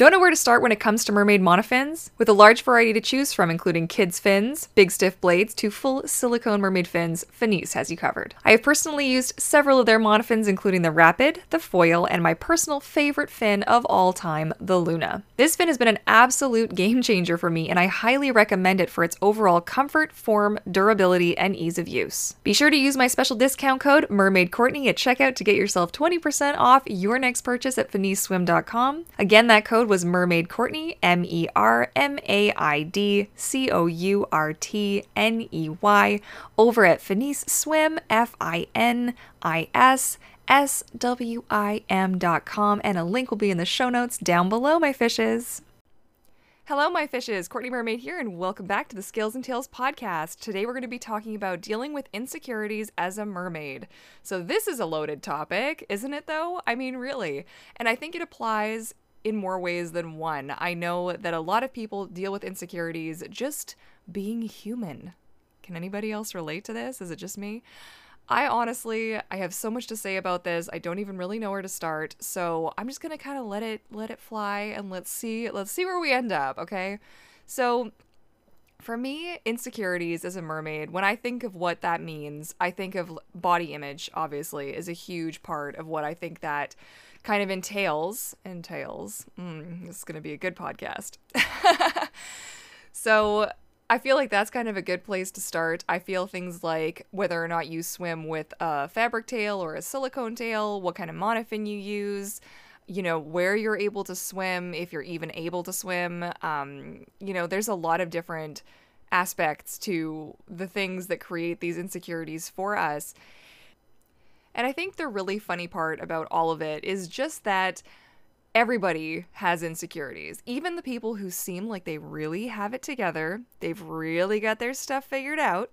Don't know where to start when it comes to mermaid monofins? With a large variety to choose from, including kids' fins, big stiff blades, to full silicone mermaid fins, Finisse has you covered. I have personally used several of their monofins, including the Rapid, the Foil, and my personal favorite fin of all time, the Luna. This fin has been an absolute game changer for me, and I highly recommend it for its overall comfort, form, durability, and ease of use. Be sure to use my special discount code MermaidCourtney at checkout to get yourself 20% off your next purchase at FinisSwim.com. Again, that code was MermaidCourtney, MermaidCourtney, over at FinisSwim, FinisSwim.com, and a link will be in the show notes down below, my fishes. Hello, my fishes. Courtney Mermaid here, and welcome back to the Skills and Tales podcast. Today we're going to be talking about dealing with insecurities as a mermaid. So this is a loaded topic, isn't it though? I mean, really. And I think it applies in more ways than one. I know that a lot of people deal with insecurities just being human. Can anybody else relate to this? Is it just me? I have so much to say about this. I don't even really know where to start. So I'm just gonna kind of let it fly, and let's see where we end up. Okay. So for me, insecurities as a mermaid, when I think of what that means, I think of body image, obviously, is a huge part of what I think that kind of entails. This is gonna be a good podcast. So I feel like that's kind of a good place to start. I feel things like whether or not you swim with a fabric tail or a silicone tail, what kind of monofin you use, you know, where you're able to swim, if you're even able to swim. You know, there's a lot of different aspects to the things that create these insecurities for us. And I think the really funny part about all of it is just that everybody has insecurities. Even the people who seem like they really have it together, they've really got their stuff figured out,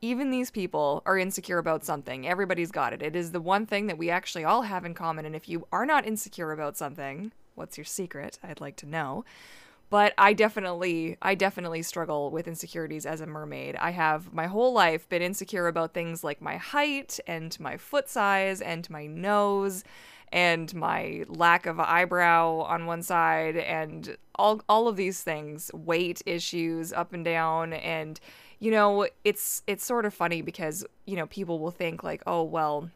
even these people are insecure about something. Everybody's got it. It is the one thing that we actually all have in common, and if you are not insecure about something, what's your secret? I'd like to know. But I definitely struggle with insecurities as a mermaid. I have my whole life been insecure about things like my height and my foot size and my nose and my lack of eyebrow on one side and all of these things, weight issues up and down. And, you know, it's sort of funny because, you know, people will think like, oh, well,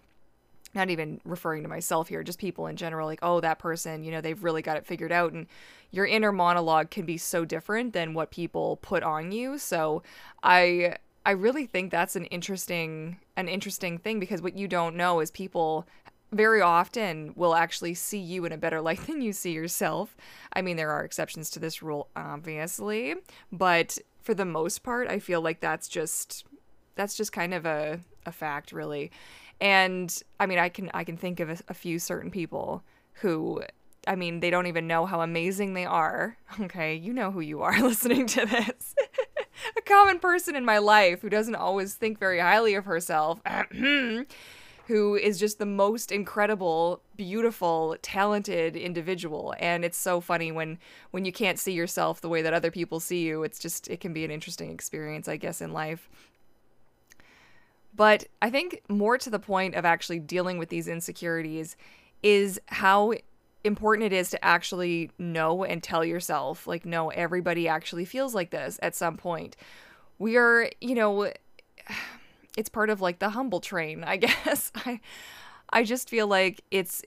not even referring to myself here, just people in general, like, oh, that person, you know, they've really got it figured out. And your inner monologue can be so different than what people put on you. So I really think that's an interesting thing, because what you don't know is people very often will actually see you in a better light than you see yourself. I mean, there are exceptions to this rule, obviously, but for the most part, I feel like that's just kind of a fact, really. And I mean, I can think of a few certain people who, I mean, they don't even know how amazing they are. Okay, you know who you are listening to this. A common person in my life who doesn't always think very highly of herself, who is just the most incredible, beautiful, talented individual. And it's so funny when you can't see yourself the way that other people see you. It's just, it can be an interesting experience, I guess, in life. But I think more to the point of actually dealing with these insecurities is how important it is to actually know and tell yourself, like, no, everybody actually feels like this at some point. We are, you know, it's part of like the humble train, I guess. I just feel like it's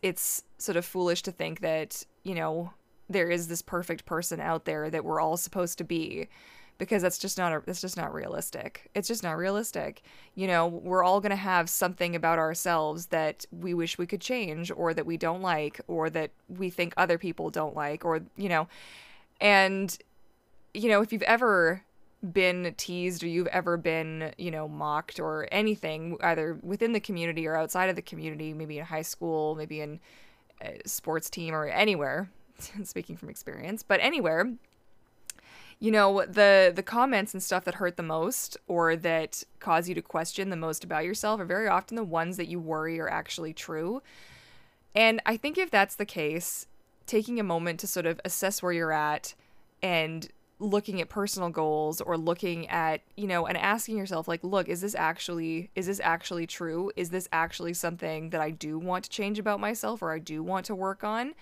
sort of foolish to think that, you know, there is this perfect person out there that we're all supposed to be. Because that's just not realistic. It's just not realistic. You know, we're all going to have something about ourselves that we wish we could change, or that we don't like, or that we think other people don't like, or, you know. And, you know, if you've ever been teased, or you've ever been, you know, mocked or anything, either within the community or outside of the community, maybe in high school, maybe in a sports team, or anywhere, speaking from experience, but anywhere, you know, the comments and stuff that hurt the most, or that cause you to question the most about yourself, are very often the ones that you worry are actually true. And I think if that's the case, taking a moment to sort of assess where you're at, and looking at personal goals, or looking at, you know, and asking yourself, like, look, is this actually true? Is this actually something that I do want to change about myself, or I do want to work on?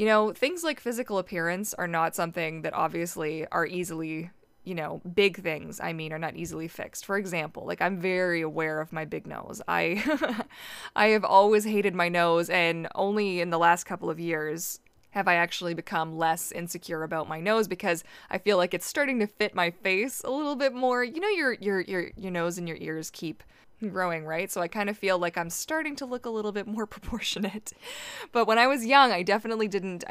You know, things like physical appearance are not something that obviously are easily, you know, big things, I mean, are not easily fixed. For example, like, I'm very aware of my big nose. I have always hated my nose, and only in the last couple of years have I actually become less insecure about my nose because I feel like it's starting to fit my face a little bit more. You know, your nose and your ears keep growing, right? So I kind of feel like I'm starting to look a little bit more proportionate. But when I was young, I definitely didn't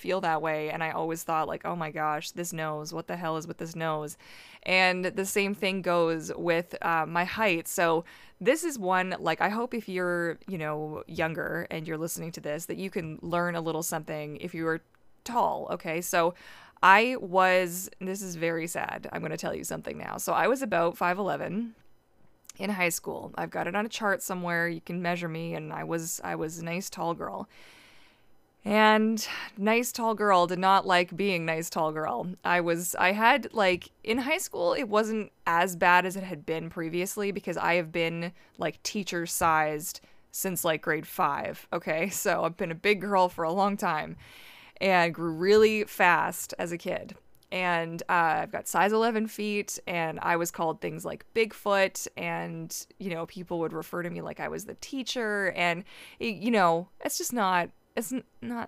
feel that way, and I always thought like, oh my gosh, this nose, what the hell is with this nose? And the same thing goes with my height. So this is one, like, I hope if you're, you know, younger and you're listening to this, that you can learn a little something if you were tall, okay? So this is very sad, I'm going to tell you something now. So I was about 5'11" in high school. I've got it on a chart somewhere. You can measure me, and I was a nice tall girl. And nice tall girl did not like being nice tall girl. I had, like, in high school, it wasn't as bad as it had been previously because I have been, like, teacher-sized since, like, grade 5, okay? So I've been a big girl for a long time and grew really fast as a kid. And I've got size 11 feet, and I was called things like Bigfoot, and, you know, people would refer to me like I was the teacher, and, it, you know, it's not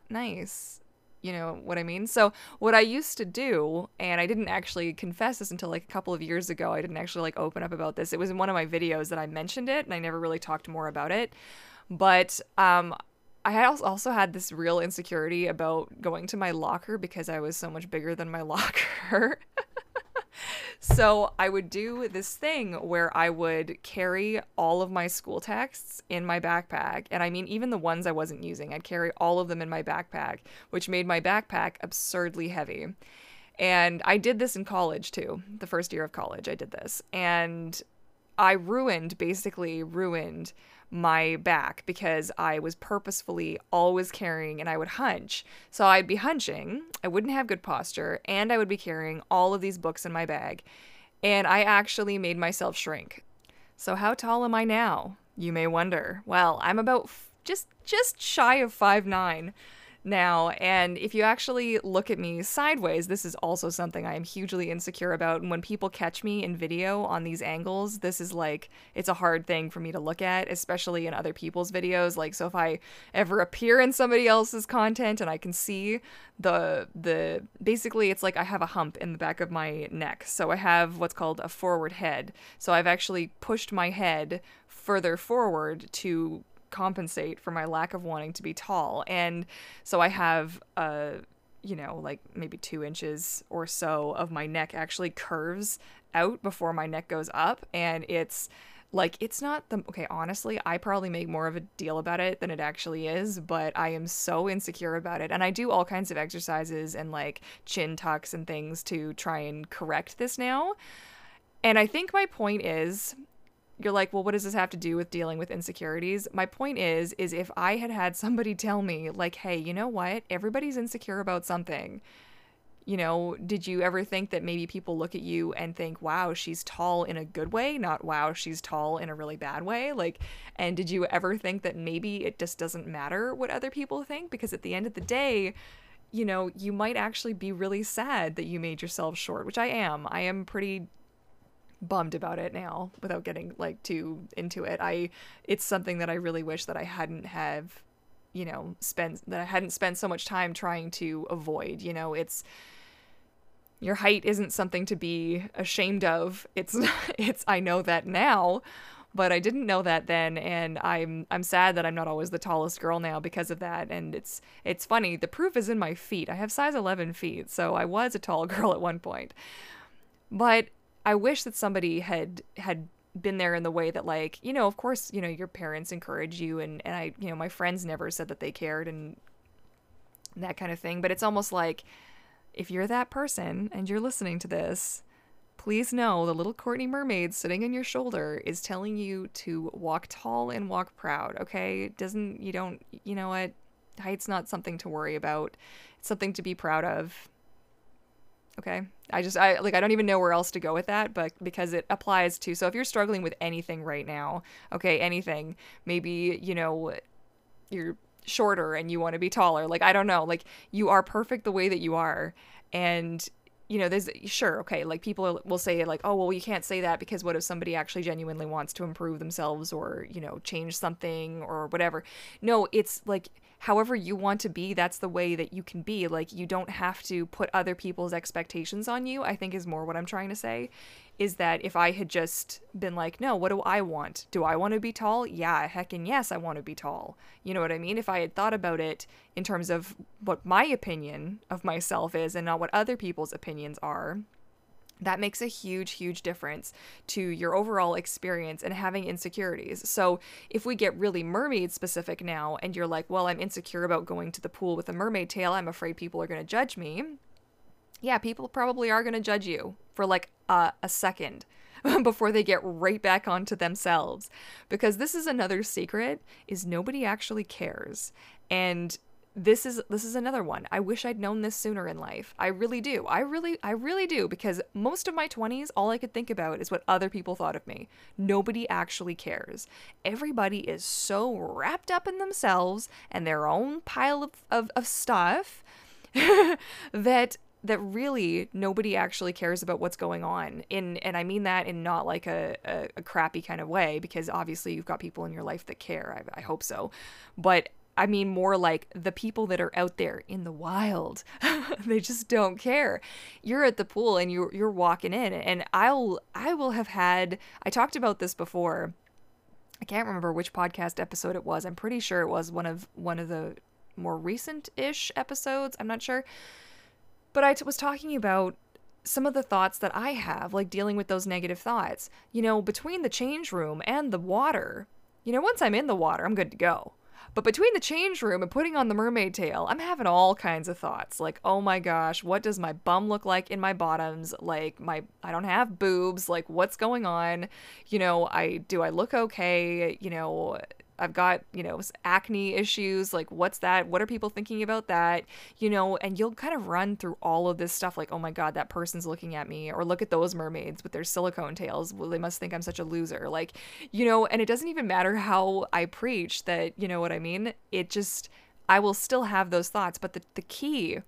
nice, you know what I mean? So what I used to do, and I didn't actually confess this until like a couple of years ago, I didn't actually like open up about this, it was in one of my videos that I mentioned it, and I never really talked more about it, but, I also had this real insecurity about going to my locker because I was so much bigger than my locker. So I would do this thing where I would carry all of my school texts in my backpack. And I mean, even the ones I wasn't using, I'd carry all of them in my backpack, which made my backpack absurdly heavy. And I did this in college too. The first year of college, I did this. And I basically ruined my back because I was purposefully always carrying, and I would hunch. So I'd be hunching, I wouldn't have good posture, and I would be carrying all of these books in my bag. And I actually made myself shrink. So how tall am I now? You may wonder. Well, I'm about just shy of 5'9" now, and if you actually look at me sideways, this is also something I am hugely insecure about, and when people catch me in video on these angles, this is like, it's a hard thing for me to look at, especially in other people's videos. Like, so if I ever appear in somebody else's content and I can see the basically, it's like I have a hump in the back of my neck, so I have what's called a forward head, so I've actually pushed my head further forward to compensate for my lack of wanting to be tall. And so I have you know, like maybe 2 inches or so of my neck actually curves out before my neck goes up, and it's like, it's not the, okay, honestly, I probably make more of a deal about it than it actually is, but I am so insecure about it. And I do all kinds of exercises and like chin tucks and things to try and correct this now. And I think my point is, you're like, well, what does this have to do with dealing with insecurities? My point is if I had somebody tell me, like, hey, you know what? Everybody's insecure about something. You know, did you ever think that maybe people look at you and think, wow, she's tall in a good way, not wow, she's tall in a really bad way? Like, and did you ever think that maybe it just doesn't matter what other people think? Because at the end of the day, you know, you might actually be really sad that you made yourself short, which I am. I am pretty bummed about it now, without getting like too into it. It's something that I really wish that I hadn't spent so much time trying to avoid. You know, it's, your height isn't something to be ashamed of. It's I know that now, but I didn't know that then, and I'm sad that I'm not always the tallest girl now because of that. And it's funny, the proof is in my feet. I have size 11 feet, so I was a tall girl at one point. But I wish that somebody had been there in the way that, like, you know, of course, you know, your parents encourage you, and I, you know, my friends never said that they cared and that kind of thing. But it's almost like, if you're that person and you're listening to this, please know the little Courtney mermaid sitting on your shoulder is telling you to walk tall and walk proud, okay? You know what? Height's not something to worry about. It's something to be proud of. Okay, I don't even know where else to go with that, but because it applies to, so if you're struggling with anything right now, okay, anything, maybe, you know, you're shorter and you want to be taller. Like, I don't know. Like, you are perfect the way that you are. And, you know, there's, sure, okay, like, people will say, like, oh, well, you can't say that because what if somebody actually genuinely wants to improve themselves or, you know, change something or whatever. No, it's, like, however you want to be, that's the way that you can be. Like, you don't have to put other people's expectations on you, I think is more what I'm trying to say, is that if I had just been like, no, what do I want? Do I want to be tall? Yeah, heckin' yes, I want to be tall. You know what I mean? If I had thought about it in terms of what my opinion of myself is and not what other people's opinions are, that makes a huge, huge difference to your overall experience and having insecurities. So if we get really mermaid specific now and you're like, well, I'm insecure about going to the pool with a mermaid tail. I'm afraid people are going to judge me. Yeah, people probably are going to judge you for like a second before they get right back onto themselves. Because this is another secret, is nobody actually cares. And this is another one. I wish I'd known this sooner in life. I really do. I really do, because most of my 20s, all I could think about is what other people thought of me. Nobody actually cares. Everybody is so wrapped up in themselves and their own pile of stuff that really nobody actually cares about what's going on. And I mean that in not like a crappy kind of way, because obviously you've got people in your life that care. I hope so. But I mean more like the people that are out there in the wild. They just don't care. You're at the pool and you're walking in, and I will have had, I talked about this before. I can't remember which podcast episode it was. I'm pretty sure it was one of the more recent-ish episodes. I'm not sure. But I was talking about some of the thoughts that I have, like dealing with those negative thoughts. You know, between the change room and the water, you know, once I'm in the water, I'm good to go. But between the change room and putting on the mermaid tail, I'm having all kinds of thoughts. Like, oh my gosh, what does my bum look like in my bottoms? Like, I don't have boobs. Like, what's going on? You know, do I look okay? You know, I've got, you know, acne issues. Like, what's that? What are people thinking about that? You know, and you'll kind of run through all of this stuff. Like, oh my God, that person's looking at me, or look at those mermaids with their silicone tails. Well, they must think I'm such a loser. Like, you know, and it doesn't even matter how I preach that, you know what I mean? It just, I will still have those thoughts. But the key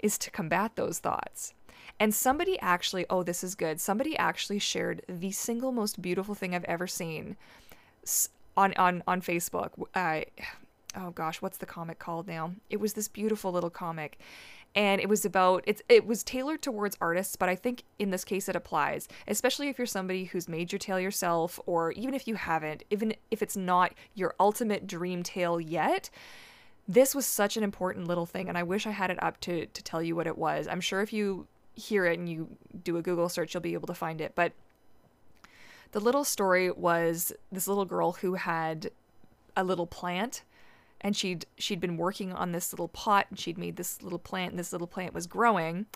is to combat those thoughts. And somebody actually, oh, this is good. Somebody actually shared the single most beautiful thing I've ever seen on Facebook. Oh gosh, what's the comic called now? It was this beautiful little comic, and it was about, it was tailored towards artists, but I think in this case it applies, especially if you're somebody who's made your tail yourself, or even if you haven't, even if it's not your ultimate dream tail yet. This was such an important little thing, and I wish I had it up to tell you what it was. I'm sure if you hear it and you do a Google search, you'll be able to find it, but the little story was this little girl who had a little plant, and she'd been working on this little pot, and she'd made this little plant, and this little plant was growing,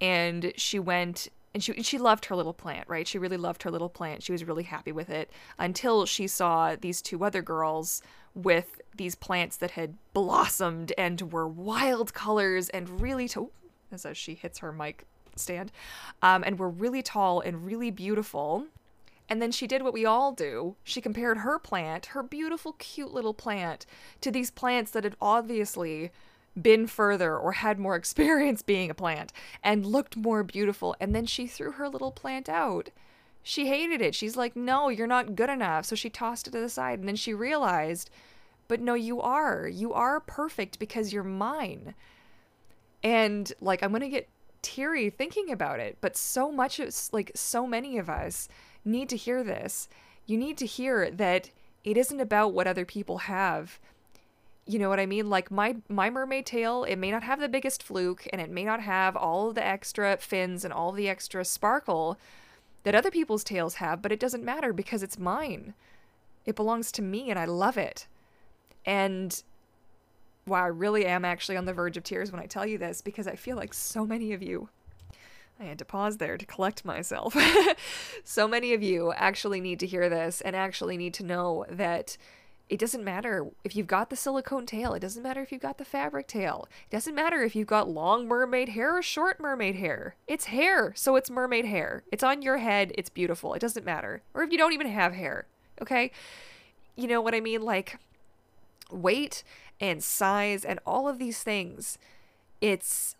and she went, and she loved her little plant, right? She really loved her little plant. She was really happy with it until she saw these two other girls with these plants that had blossomed and were wild colors and really tall, as she hits her mic stand, and were really tall and really beautiful. And then she did what we all do. She compared her plant, her beautiful, cute little plant, to these plants that had obviously been further or had more experience being a plant and looked more beautiful. And then she threw her little plant out. She hated it. She's like, no, you're not good enough. So she tossed it to the side, and then she realized, but no, you are. You are perfect because you're mine. And like, I'm going to get teary thinking about it, but so much, like so many of us need to hear this. You need to hear that it isn't about what other people have. You know what I mean? Like my mermaid tail, it may not have the biggest fluke, and it may not have all of the extra fins and all the extra sparkle that other people's tails have, but it doesn't matter because it's mine. It belongs to me, and I love it. And wow, I really am actually on the verge of tears when I tell you this, because I feel like so many of you, I had to pause there to collect myself. So many of you actually need to hear this and actually need to know that it doesn't matter if you've got the silicone tail. It doesn't matter if you've got the fabric tail. It doesn't matter if you've got long mermaid hair or short mermaid hair. It's hair, so it's mermaid hair. It's on your head. It's beautiful. It doesn't matter. Or if you don't even have hair, okay? You know what I mean? Like, weight and size and all of these things. It's,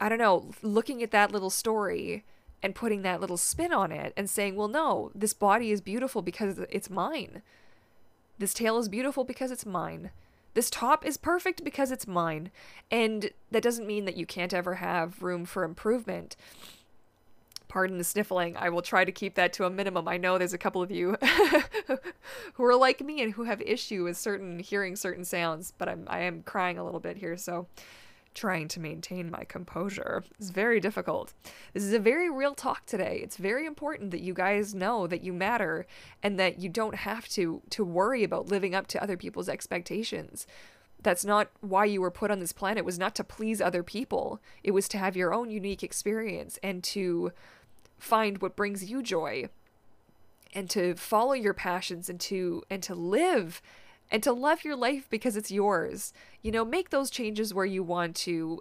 I don't know, looking at that little story and putting that little spin on it and saying, well, no, this body is beautiful because it's mine. This tail is beautiful because it's mine. This top is perfect because it's mine. And that doesn't mean that you can't ever have room for improvement. Pardon the sniffling. I will try to keep that to a minimum. I know there's a couple of you who are like me and who have issue with hearing certain sounds, but I am crying a little bit here, so trying to maintain my composure. It's very difficult. This is a very real talk today. It's very important that you guys know that you matter and that you don't have to worry about living up to other people's expectations. That's not why you were put on this planet. It was not to please other people. It was to have your own unique experience and to find what brings you joy and to follow your passions and to live and to love your life because it's yours. You know, make those changes where you want to,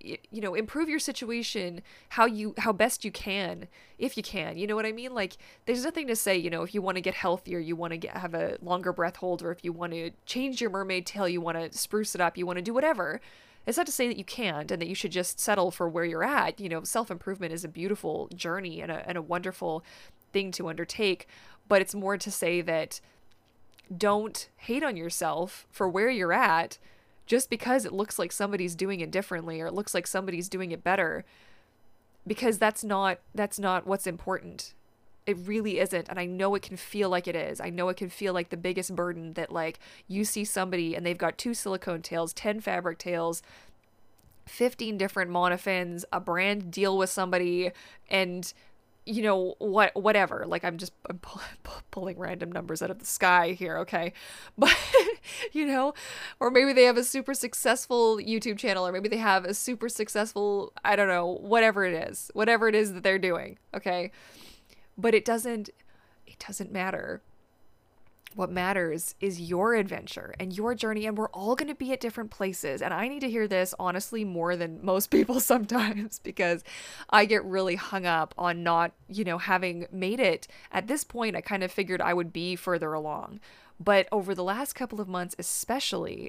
you know, improve your situation how best you can, if you can. You know what I mean? Like, there's nothing to say, you know, if you want to get healthier, you want to have a longer breath hold, or if you want to change your mermaid tail, you want to spruce it up, you want to do whatever. It's not to say that you can't and that you should just settle for where you're at. You know, self-improvement is a beautiful journey and a wonderful thing to undertake, but it's more to say that don't hate on yourself for where you're at just because it looks like somebody's doing it differently or it looks like somebody's doing it better, because that's not what's important. It really isn't. And I know it can feel like it is. I know it can feel like the biggest burden that, like, you see somebody and they've got 2 silicone tails, 10 fabric tails, 15 different monofins, a brand deal with somebody, and you know, whatever, like I'm pulling random numbers out of the sky here, okay? But, you know, or maybe they have a super successful YouTube channel, or maybe they have a super successful, I don't know, whatever it is that they're doing, okay? But it doesn't matter. What matters is your adventure and your journey, and we're all going to be at different places. And I need to hear this, honestly, more than most people sometimes, because I get really hung up on not, you know, having made it. At this point, I kind of figured I would be further along. But over the last couple of months, especially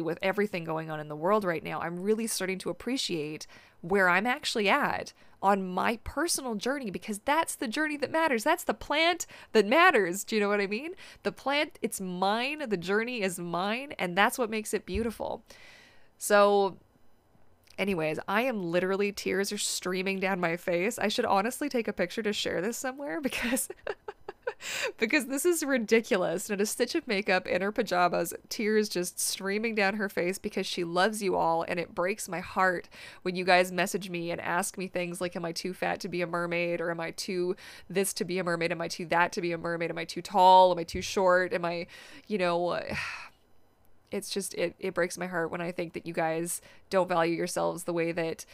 with everything going on in the world right now, I'm really starting to appreciate where I'm actually at on my personal journey, because that's the journey that matters. That's the plant that matters. Do you know what I mean? The plant, it's mine. The journey is mine, and that's what makes it beautiful. So anyways, I am literally, tears are streaming down my face. I should honestly take a picture to share this somewhere, because because this is ridiculous. And in a stitch of makeup, in her pajamas, tears just streaming down her face because she loves you all, and it breaks my heart when you guys message me and ask me things like, am I too fat to be a mermaid? Or am I too this to be a mermaid? Am I too that to be a mermaid? Am I too tall? Am I too short? Am I, you know, it's just, it breaks my heart when I think that you guys don't value yourselves the way that,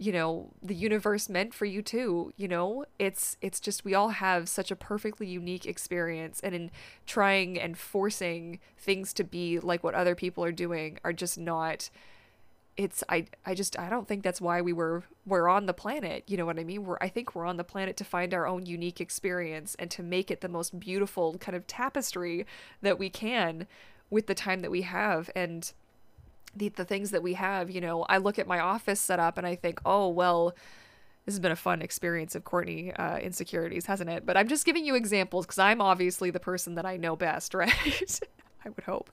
you know, the universe meant for you too. You know, it's just, we all have such a perfectly unique experience, and in trying and forcing things to be like what other people are doing are just not, it's, I don't think that's why we're on the planet. You know what I mean? I think we're on the planet to find our own unique experience and to make it the most beautiful kind of tapestry that we can with the time that we have. And the things that we have, you know, I look at my office setup and I think, oh, well, this has been a fun experience of Courtney insecurities, hasn't it? But I'm just giving you examples because I'm obviously the person that I know best, right? I would hope.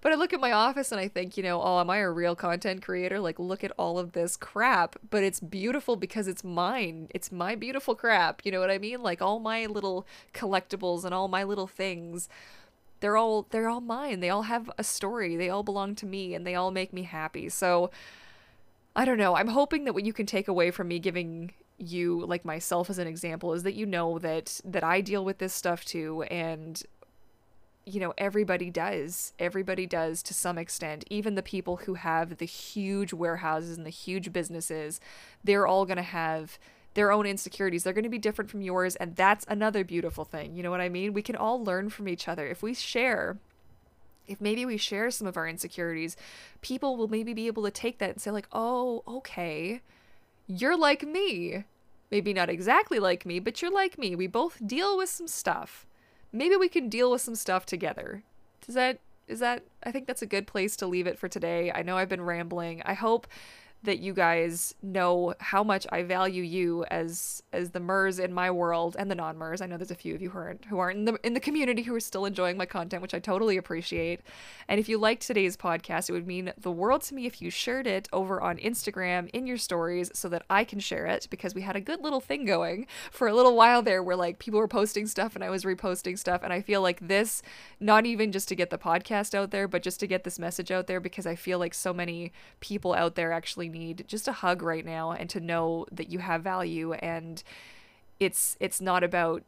But I look at my office and I think, you know, oh, am I a real content creator? Like, look at all of this crap, but it's beautiful because it's mine. It's my beautiful crap. You know what I mean? Like, all my little collectibles and all my little things, they're all mine. They all have a story. They all belong to me, and they all make me happy. So I don't know. I'm hoping that what you can take away from me giving you, like, myself as an example, is that you know that I deal with this stuff too, and, you know, everybody does. Everybody does to some extent. Even the people who have the huge warehouses and the huge businesses, they're all going to have their own insecurities. They're going to be different from yours, and that's another beautiful thing. You know what I mean? We can all learn from each other. If maybe we share some of our insecurities, people will maybe be able to take that and say, like, oh, okay, you're like me. Maybe not exactly like me, but you're like me. We both deal with some stuff. Maybe we can deal with some stuff together. Does that I think that's a good place to leave it for today. I know I've been rambling. I hope that you guys know how much I value you as the Mers in my world and the non-Mers. I know there's a few of you who aren't in the community who are still enjoying my content, which I totally appreciate. And if you liked today's podcast, it would mean the world to me if you shared it over on Instagram in your stories so that I can share it, because we had a good little thing going for a little while there where like people were posting stuff and I was reposting stuff, and I feel like this, not even just to get the podcast out there, but just to get this message out there, because I feel like so many people out there actually need just a hug right now and to know that you have value, and it's not about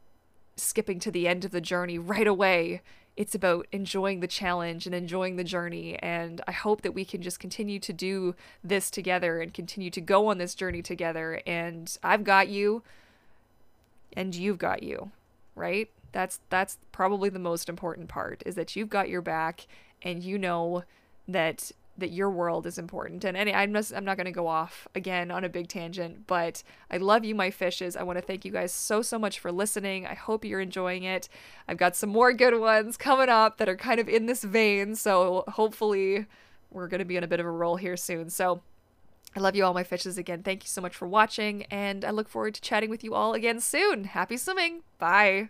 skipping to the end of the journey right away. It's about enjoying the challenge and enjoying the journey, and I hope that we can just continue to do this together and continue to go on this journey together. And I've got you and you've got you, right? That's probably the most important part, is that you've got your back and you know that your world is important. And I'm not going to go off again on a big tangent, but I love you, my fishes. I want to thank you guys so much for listening. I hope you're enjoying it. I've got some more good ones coming up that are kind of in this vein, so hopefully we're going to be in a bit of a roll here soon. So I love you all, my fishes. Again, thank you so much for watching, and I look forward to chatting with you all again soon. Happy swimming. Bye.